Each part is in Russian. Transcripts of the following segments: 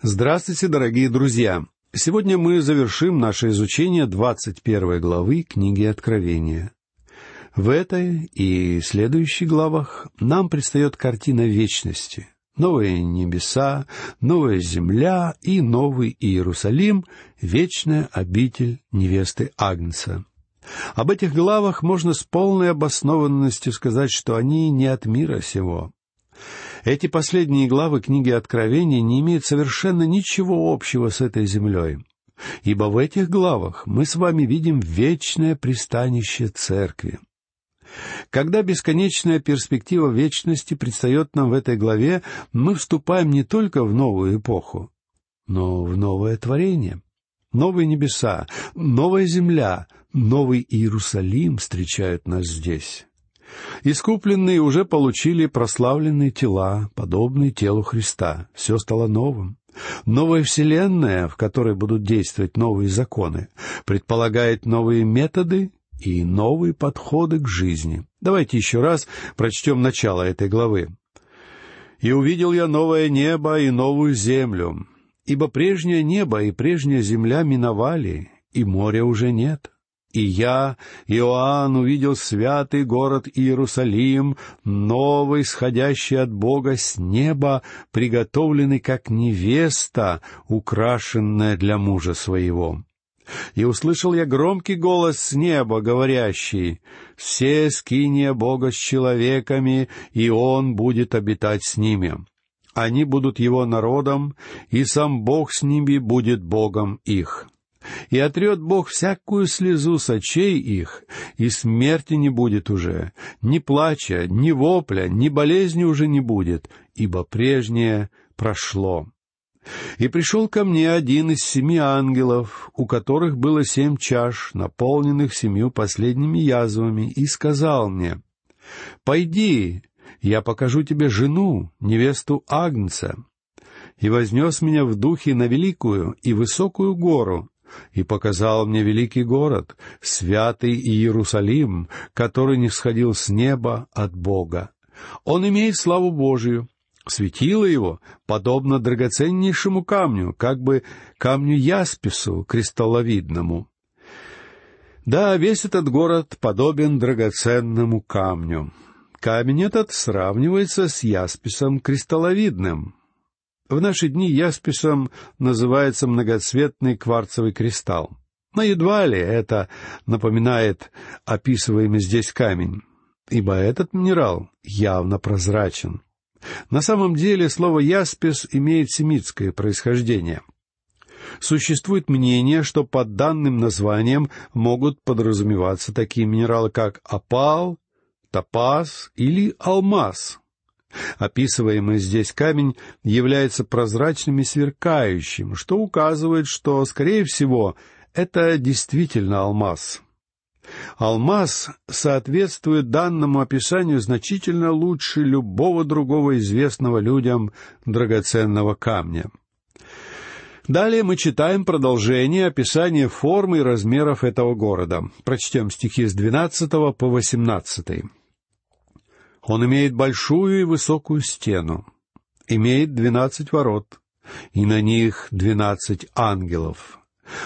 Здравствуйте, дорогие друзья! Сегодня мы завершим наше изучение 21 главы книги Откровения. В этой и следующей главах нам предстает картина вечности. Новые небеса, новая земля и новый Иерусалим — вечная обитель невесты Агнца. Об этих главах можно с полной обоснованностью сказать, что они не от мира сего. Эти последние главы книги Откровения не имеют совершенно ничего общего с этой землей, ибо в этих главах мы с вами видим вечное пристанище Церкви. Когда бесконечная перспектива вечности предстает нам в этой главе, мы вступаем не только в новую эпоху, но в новое творение. Новые небеса, новая земля, новый Иерусалим встречают нас здесь. Искупленные уже получили прославленные тела, подобные телу Христа. Все стало новым. Новая вселенная, в которой будут действовать новые законы, предполагает новые методы и новые подходы к жизни. Давайте еще раз прочтем начало этой главы. «И увидел я новое небо и новую землю, ибо прежнее небо и прежняя земля миновали, и моря уже нет. И я, Иоанн, увидел святый город Иерусалим, новый, сходящий от Бога с неба, приготовленный как невеста, украшенная для мужа своего. И услышал я громкий голос с неба, говорящий: «Все скиния Бога с человеками, и Он будет обитать с ними. Они будут Его народом, и Сам Бог с ними будет Богом их. И отрет Бог всякую слезу с очей их, и смерти не будет уже, ни плача, ни вопля, ни болезни уже не будет, ибо прежнее прошло. И пришел ко мне один из 7 ангелов, у которых было 7 чаш, наполненных 7 последними язвами, и сказал мне: «Пойди, я покажу тебе жену, невесту Агнца». И вознес меня в духе на великую и высокую гору, и показал мне великий город, святый Иерусалим, который нисходил с неба от Бога. Он имеет славу Божию. Светило его подобно драгоценнейшему камню, как бы камню яспису кристалловидному. Да, весь этот город подобен драгоценному камню. Камень этот сравнивается с ясписом кристалловидным. В наши дни ясписом называется многоцветный кварцевый кристалл. Но едва ли это напоминает описываемый здесь камень, ибо этот минерал явно прозрачен. На самом деле слово «яспис» имеет семитское происхождение. Существует мнение, что под данным названием могут подразумеваться такие минералы, как опал, топаз или алмаз. Описываемый здесь камень является прозрачным и сверкающим, что указывает, что, скорее всего, это действительно алмаз. Алмаз соответствует данному описанию значительно лучше любого другого известного людям драгоценного камня. Далее мы читаем продолжение описания формы и размеров этого города. Прочтем стихи с 12 по 18. «Он имеет большую и высокую стену, имеет 12 ворот, и на них 12 ангелов.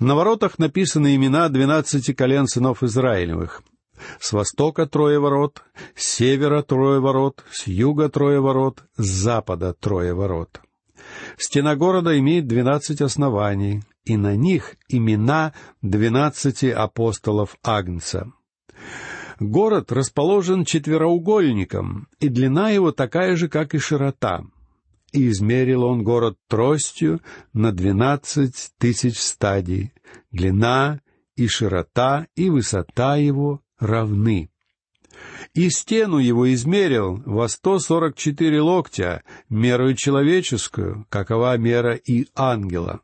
На воротах написаны имена 12 колен сынов Израилевых. С востока 3 ворот, с севера 3 ворот, с юга 3 ворот, с запада 3 ворот. Стена города имеет 12 оснований, и на них имена 12 апостолов Агнца. Город расположен четвероугольником, и длина его такая же, как и широта. И измерил он город тростью на 12 тысяч стадий. Длина и широта и высота его равны. И стену его измерил во 144 локтя, мерою человеческую, какова мера и ангела.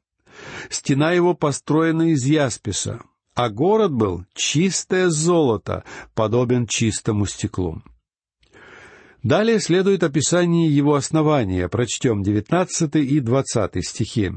Стена его построена из ясписа, а город был чистое золото, подобен чистому стеклу». Далее следует описание его основания. Прочтем 19 и 20 стихи.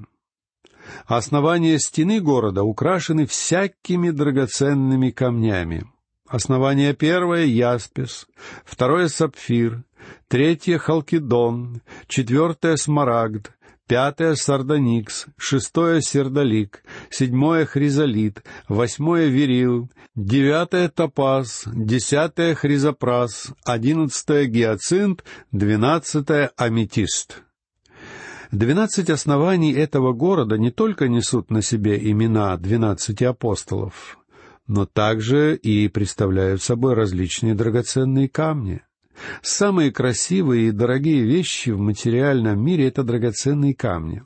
«Основания стены города украшены всякими драгоценными камнями. Основание первое — яспис, второе — сапфир, третье — халкидон, четвертое — смарагд, 5 сардоникс, 6 сердолик, 7 хризолит, 8 верил, 9 топаз, 10 хризопрас, 11 гиацинт, 12 аметист. 12 оснований этого города не только несут на себе имена 12 апостолов, но также и представляют собой различные драгоценные камни. Самые красивые и дорогие вещи в материальном мире — это драгоценные камни.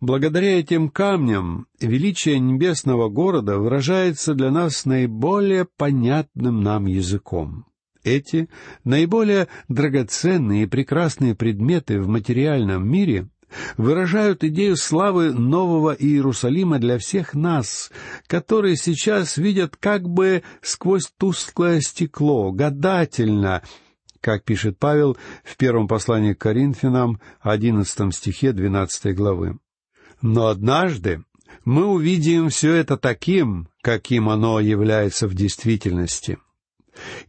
Благодаря этим камням величие небесного города выражается для нас наиболее понятным нам языком. Эти наиболее драгоценные и прекрасные предметы в материальном мире выражают идею славы Нового Иерусалима для всех нас, которые сейчас видят как бы сквозь тусклое стекло, гадательно, как пишет Павел в первом послании к Коринфянам, 11 стихе 12 главы. Но однажды мы увидим все это таким, каким оно является в действительности.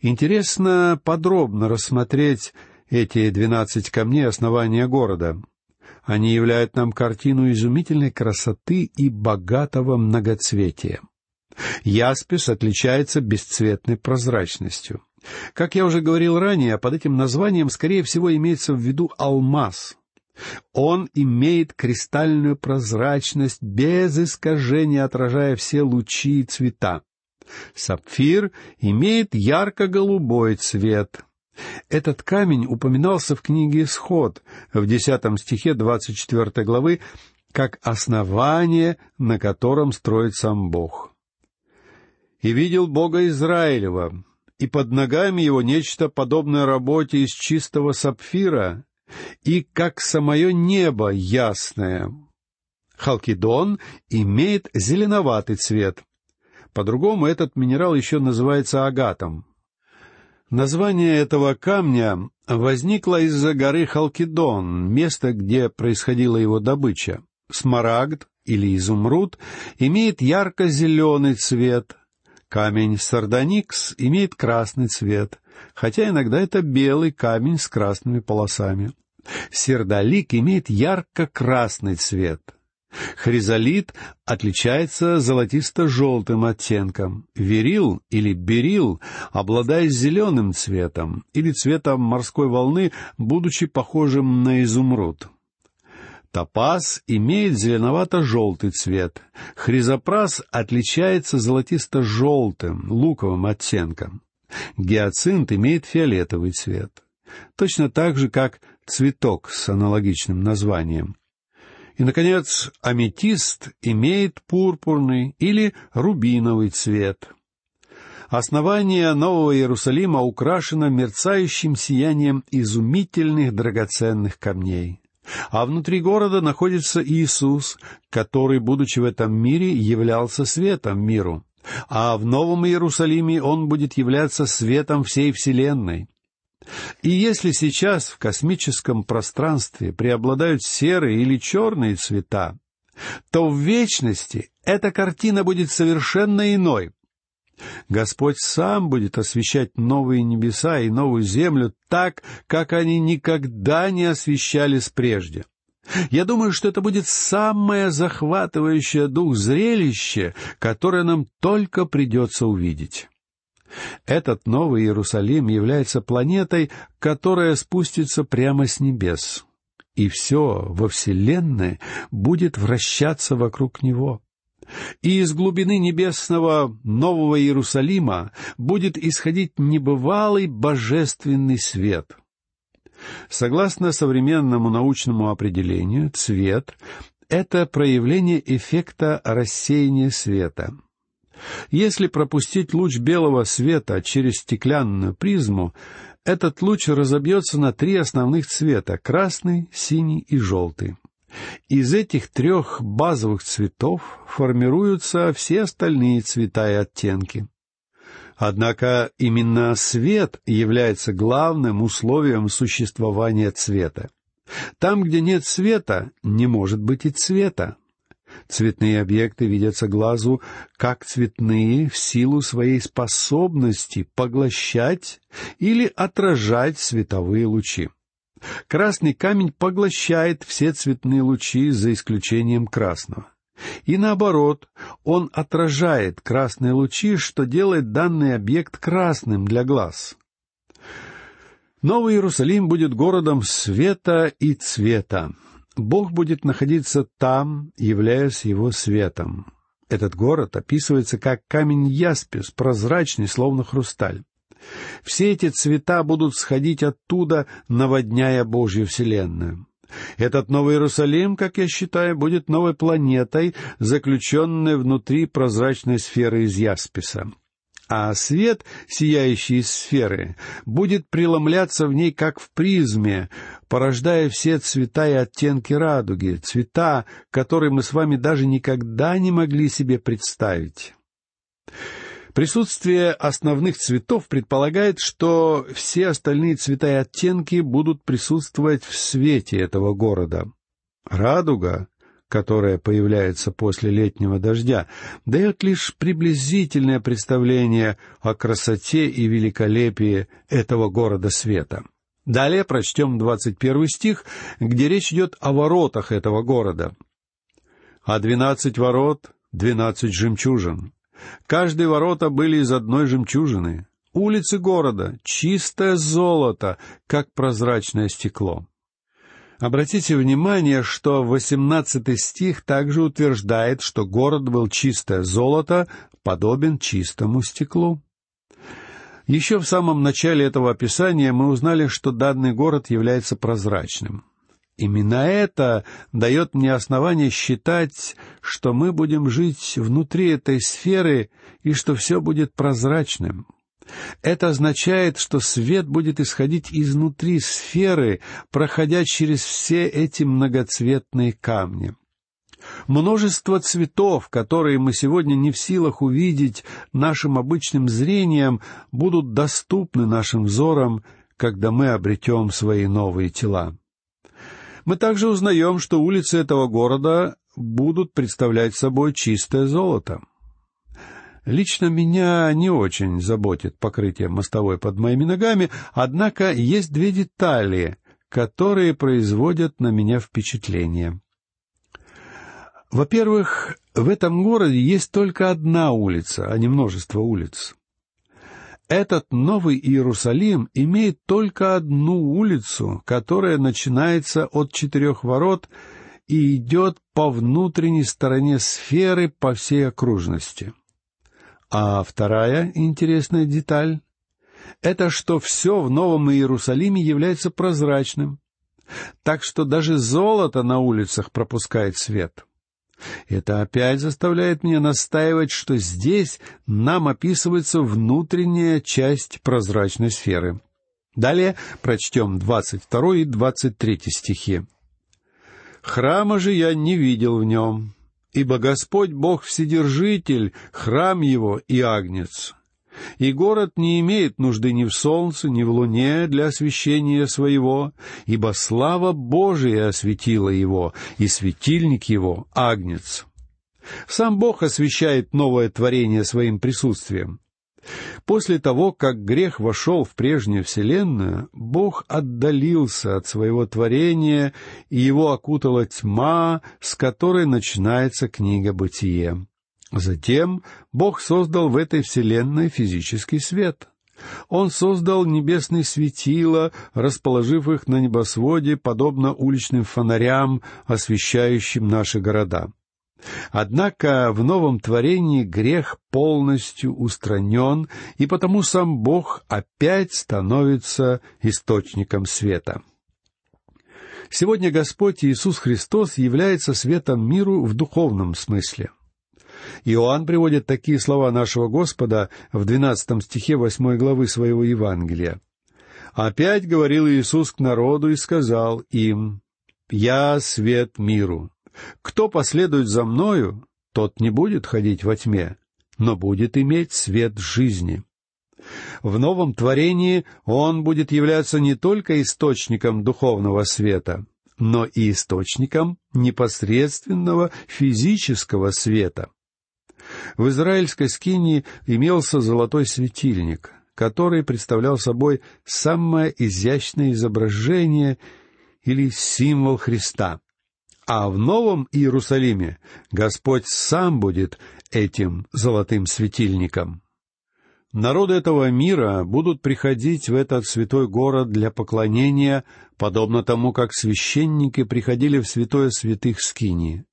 Интересно подробно рассмотреть эти 12 камней основания города. Они являют нам картину изумительной красоты и богатого многоцветия. Яспис отличается бесцветной прозрачностью. Как я уже говорил ранее, под этим названием, скорее всего, имеется в виду алмаз. Он имеет кристальную прозрачность, без искажения отражая все лучи и цвета. Сапфир имеет ярко-голубой цвет. Этот камень упоминался в книге «Исход» в 10 стихе 24 главы, как основание, на котором строит сам Бог. «И видел Бога Израилева, и под ногами его нечто подобное работе из чистого сапфира, и как самое небо ясное». Халкидон имеет зеленоватый цвет. По-другому этот минерал еще называется агатом. Название этого камня возникло из-за горы Халкидон, место, где происходила его добыча. Смарагд или изумруд имеет ярко-зеленый цвет. Камень сардоникс имеет красный цвет, хотя иногда это белый камень с красными полосами. Сердолик имеет ярко-красный цвет. Хризолит отличается золотисто-желтым оттенком. Верил или берил обладает зеленым цветом или цветом морской волны, будучи похожим на изумруд. Топаз имеет зеленовато-желтый цвет. Хризопрас отличается золотисто-желтым, луковым оттенком. Гиацинт имеет фиолетовый цвет. Точно так же, как цветок с аналогичным названием. И, наконец, аметист имеет пурпурный или рубиновый цвет. Основание Нового Иерусалима украшено мерцающим сиянием изумительных драгоценных камней. А внутри города находится Иисус, который, будучи в этом мире, являлся светом миру. А в Новом Иерусалиме он будет являться светом всей вселенной. И если сейчас в космическом пространстве преобладают серые или черные цвета, то в вечности эта картина будет совершенно иной. Господь сам будет освещать новые небеса и новую землю так, как они никогда не освещались прежде. Я думаю, что это будет самое захватывающее дух зрелище, которое нам только придется увидеть». Этот Новый Иерусалим является планетой, которая спустится прямо с небес, и все во вселенной будет вращаться вокруг него. И из глубины небесного Нового Иерусалима будет исходить небывалый божественный свет. Согласно современному научному определению, цвет — это проявление эффекта рассеяния света. Если пропустить луч белого света через стеклянную призму, этот луч разобьется на 3 основных цвета — красный, синий и желтый. Из этих 3 базовых цветов формируются все остальные цвета и оттенки. Однако именно свет является главным условием существования цвета. Там, где нет света, не может быть и цвета. Цветные объекты видятся глазу как цветные в силу своей способности поглощать или отражать световые лучи. Красный камень поглощает все цветные лучи за исключением красного. И наоборот, он отражает красные лучи, что делает данный объект красным для глаз. Новый Иерусалим будет городом света и цвета. Бог будет находиться там, являясь его светом. Этот город описывается как камень яспис, прозрачный, словно хрусталь. Все эти цвета будут сходить оттуда, наводняя Божью вселенную. Этот Новый Иерусалим, как я считаю, будет новой планетой, заключенной внутри прозрачной сферы из ясписа. А свет, сияющий из сферы, будет преломляться в ней, как в призме, порождая все цвета и оттенки радуги, цвета, которые мы с вами даже никогда не могли себе представить. Присутствие основных цветов предполагает, что все остальные цвета и оттенки будут присутствовать в свете этого города. Радуга, которая появляется после летнего дождя, дает лишь приблизительное представление о красоте и великолепии этого города света. Далее прочтем 21 стих, где речь идет о воротах этого города. «А 12 ворот, 12 жемчужин. Каждые ворота были из одной жемчужины. Улицы города — чистое золото, как прозрачное стекло». Обратите внимание, что 18 стих также утверждает, что город был чистое золото, подобен чистому стеклу. Еще в самом начале этого описания мы узнали, что данный город является прозрачным. Именно это дает мне основание считать, что мы будем жить внутри этой сферы и что все будет прозрачным. Это означает, что свет будет исходить изнутри сферы, проходя через все эти многоцветные камни. Множество цветов, которые мы сегодня не в силах увидеть нашим обычным зрением, будут доступны нашим взорам, когда мы обретем свои новые тела. Мы также узнаем, что улицы этого города будут представлять собой чистое золото. Лично меня не очень заботит покрытие мостовой под моими ногами, однако есть две детали, которые производят на меня впечатление. Во-первых, в этом городе есть только одна улица, а не множество улиц. Этот Новый Иерусалим имеет только одну улицу, которая начинается от 4 ворот и идет по внутренней стороне сферы по всей окружности. А вторая интересная деталь — это что все в Новом Иерусалиме является прозрачным, так что даже золото на улицах пропускает свет. Это опять заставляет меня настаивать, что здесь нам описывается внутренняя часть прозрачной сферы. Далее прочтем 22 и 23 стихи. «Храма же я не видел в нем, ибо Господь Бог Вседержитель, храм его и агнец. И город не имеет нужды ни в солнце, ни в луне для освещения своего, ибо слава Божия осветила его, и светильник его — агнец». Сам Бог освещает новое творение своим присутствием. После того, как грех вошел в прежнюю вселенную, Бог отдалился от своего творения, и его окутала тьма, с которой начинается книга «Бытие». Затем Бог создал в этой вселенной физический свет. Он создал небесные светила, расположив их на небосводе, подобно уличным фонарям, освещающим наши города. Однако в новом творении грех полностью устранен, и потому сам Бог опять становится источником света. Сегодня Господь Иисус Христос является светом миру в духовном смысле. Иоанн приводит такие слова нашего Господа в 12 стихе 8 главы своего Евангелия. «Опять говорил Иисус к народу и сказал им: «Я свет миру. Кто последует за Мною, тот не будет ходить во тьме, но будет иметь свет жизни». В новом творении Он будет являться не только источником духовного света, но и источником непосредственного физического света. В израильской скинии имелся золотой светильник. который представлял собой самое изящное изображение или символ Христа. А в Новом Иерусалиме Господь сам будет этим золотым светильником. Народы этого мира будут приходить в этот святой город для поклонения, подобно тому, как священники приходили в святое святых скинии.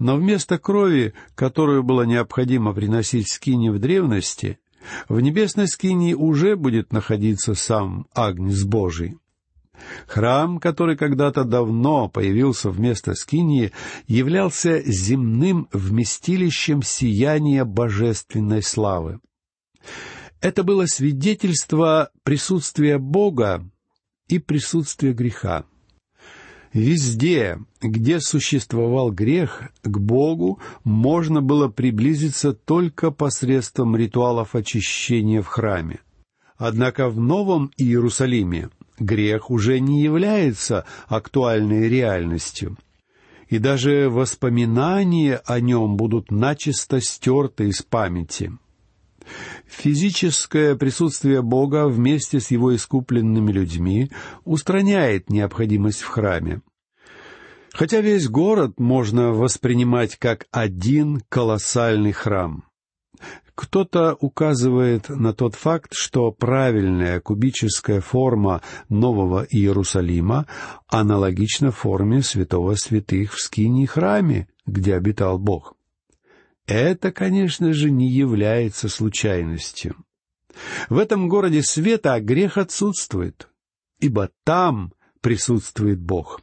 Но вместо крови, которую было необходимо приносить в скинии в древности, в небесной скинии уже будет находиться сам Агнец Божий. Храм, который когда-то давно появился вместо скинии, являлся земным вместилищем сияния божественной славы. Это было свидетельство присутствия Бога и присутствия греха. Везде, где существовал грех, к Богу можно было приблизиться только посредством ритуалов очищения в храме. Однако в Новом Иерусалиме грех уже не является актуальной реальностью, и даже воспоминания о нем будут начисто стерты из памяти. Физическое присутствие Бога вместе с Его искупленными людьми устраняет необходимость в храме. Хотя весь город можно воспринимать как один колоссальный храм. Кто-то указывает на тот факт, что правильная кубическая форма Нового Иерусалима аналогична форме святого святых в скинии храме, где обитал Бог. Это, конечно же, не является случайностью. В этом городе света грех отсутствует, ибо там присутствует Бог.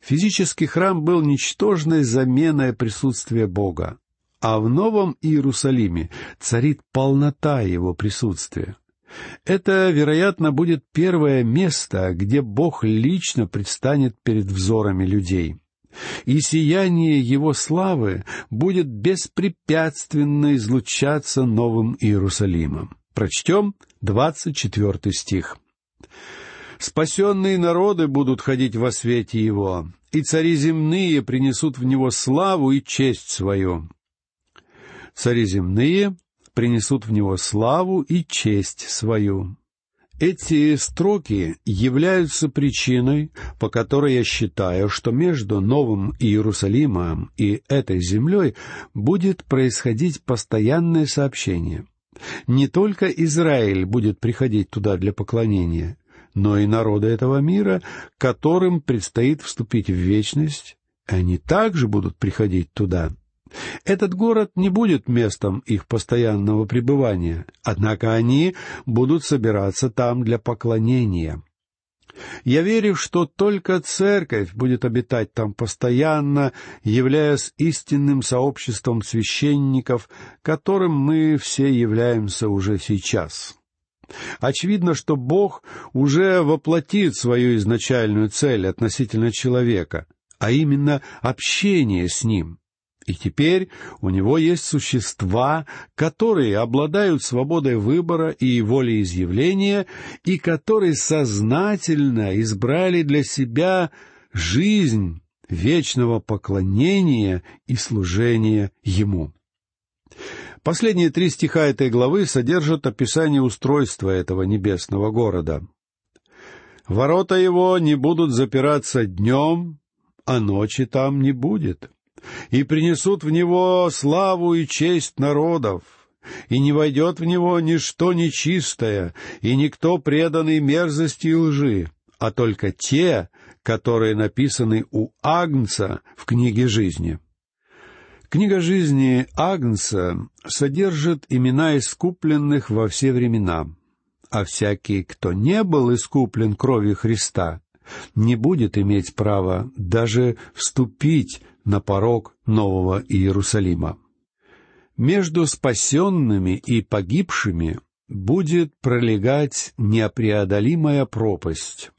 Физический храм был ничтожной заменой присутствия Бога, а в Новом Иерусалиме царит полнота Его присутствия. Это, вероятно, будет первое место, где Бог лично предстанет перед взорами людей. И сияние Его славы будет беспрепятственно излучаться Новым Иерусалимом. Прочтем 24 стих. «Спасенные народы будут ходить во свете Его, и цари земные принесут в Него славу и честь свою». Цари земные принесут в Него славу и честь свою. Эти строки являются причиной, по которой я считаю, что между Новым Иерусалимом и этой землей будет происходить постоянное сообщение. Не только Израиль будет приходить туда для поклонения, но и народы этого мира, которым предстоит вступить в вечность, они также будут приходить туда. Этот город не будет местом их постоянного пребывания, однако они будут собираться там для поклонения. Я верю, что только церковь будет обитать там постоянно, являясь истинным сообществом священников, которым мы все являемся уже сейчас. Очевидно, что Бог уже воплотит свою изначальную цель относительно человека, а именно общение с Ним. И теперь у Него есть существа, которые обладают свободой выбора и волеизъявления, и которые сознательно избрали для себя жизнь вечного поклонения и служения Ему. Последние 3 стиха этой главы содержат описание устройства этого небесного города. «Ворота его не будут запираться днем, а ночи там не будет». «И принесут в него славу и честь народов, и не войдет в него ничто нечистое, и никто преданный мерзости и лжи, а только те, которые написаны у Агнца в книге жизни». Книга жизни Агнца содержит имена искупленных во все времена, а всякий, кто не был искуплен кровью Христа, не будет иметь права даже вступить на порог Нового Иерусалима. Между спасенными и погибшими будет пролегать непреодолимая пропасть,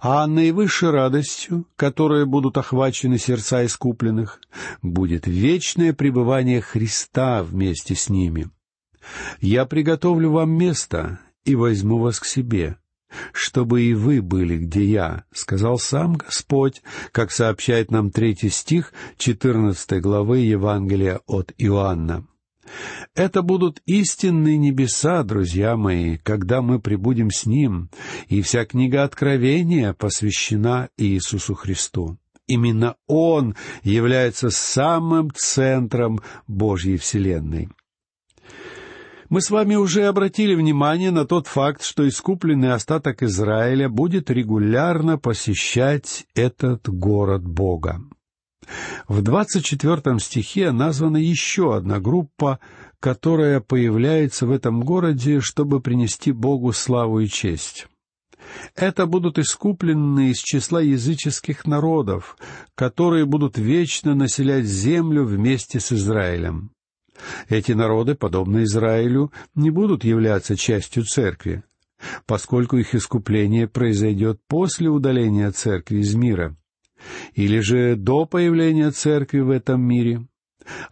а наивысшей радостью, которой будут охвачены сердца искупленных, будет вечное пребывание Христа вместе с ними. «Я приготовлю вам место и возьму вас к себе, чтобы и вы были, где я», — сказал сам Господь, как сообщает нам 3 стих 14 главы Евангелия от Иоанна. Это будут истинные небеса, друзья мои, когда мы пребудем с Ним, и вся книга Откровения посвящена Иисусу Христу. Именно Он является самым центром Божьей Вселенной. Мы с вами уже обратили внимание на тот факт, что искупленный остаток Израиля будет регулярно посещать этот город Бога. В 24 стихе названа еще одна группа, которая появляется в этом городе, чтобы принести Богу славу и честь. Это будут искупленные из числа языческих народов, которые будут вечно населять землю вместе с Израилем. Эти народы, подобно Израилю, не будут являться частью церкви, поскольку их искупление произойдет после удаления церкви из мира, или же до появления церкви в этом мире.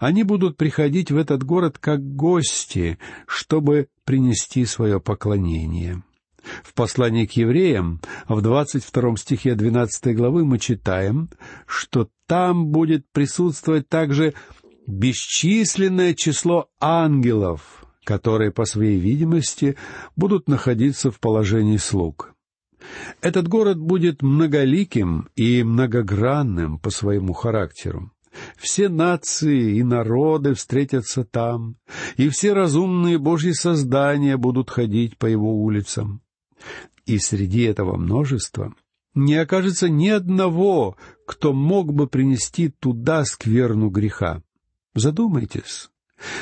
Они будут приходить в этот город как гости, чтобы принести свое поклонение. В послании к евреям, в 22 стихе 12 главы, мы читаем, что там будет присутствовать также бесчисленное число ангелов, которые, по своей видимости, будут находиться в положении слуг. Этот город будет многоликим и многогранным по своему характеру. Все нации и народы встретятся там, и все разумные Божьи создания будут ходить по его улицам. И среди этого множества не окажется ни одного, кто мог бы принести туда скверну греха. Задумайтесь,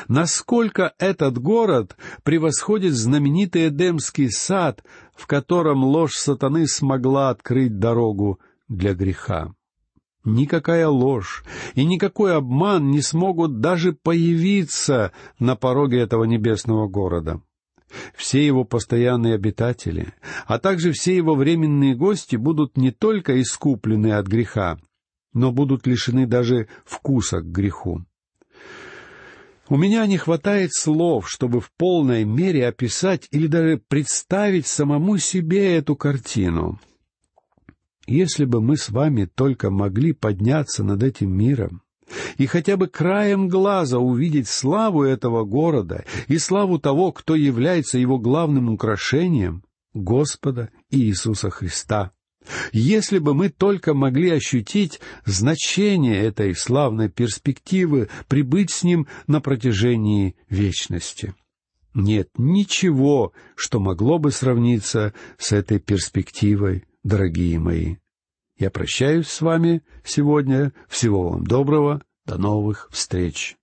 насколько этот город превосходит знаменитый Эдемский сад, в котором ложь сатаны смогла открыть дорогу для греха. Никакая ложь и никакой обман не смогут даже появиться на пороге этого небесного города. Все его постоянные обитатели, а также все его временные гости будут не только искуплены от греха, но будут лишены даже вкуса к греху. У меня не хватает слов, чтобы в полной мере описать или даже представить самому себе эту картину. Если бы мы с вами только могли подняться над этим миром и хотя бы краем глаза увидеть славу этого города и славу того, кто является его главным украшением, Господа Иисуса Христа. Если бы мы только могли ощутить значение этой славной перспективы пребыть с Ним на протяжении вечности. Нет ничего, что могло бы сравниться с этой перспективой, дорогие мои. Я прощаюсь с вами сегодня. Всего вам доброго. До новых встреч.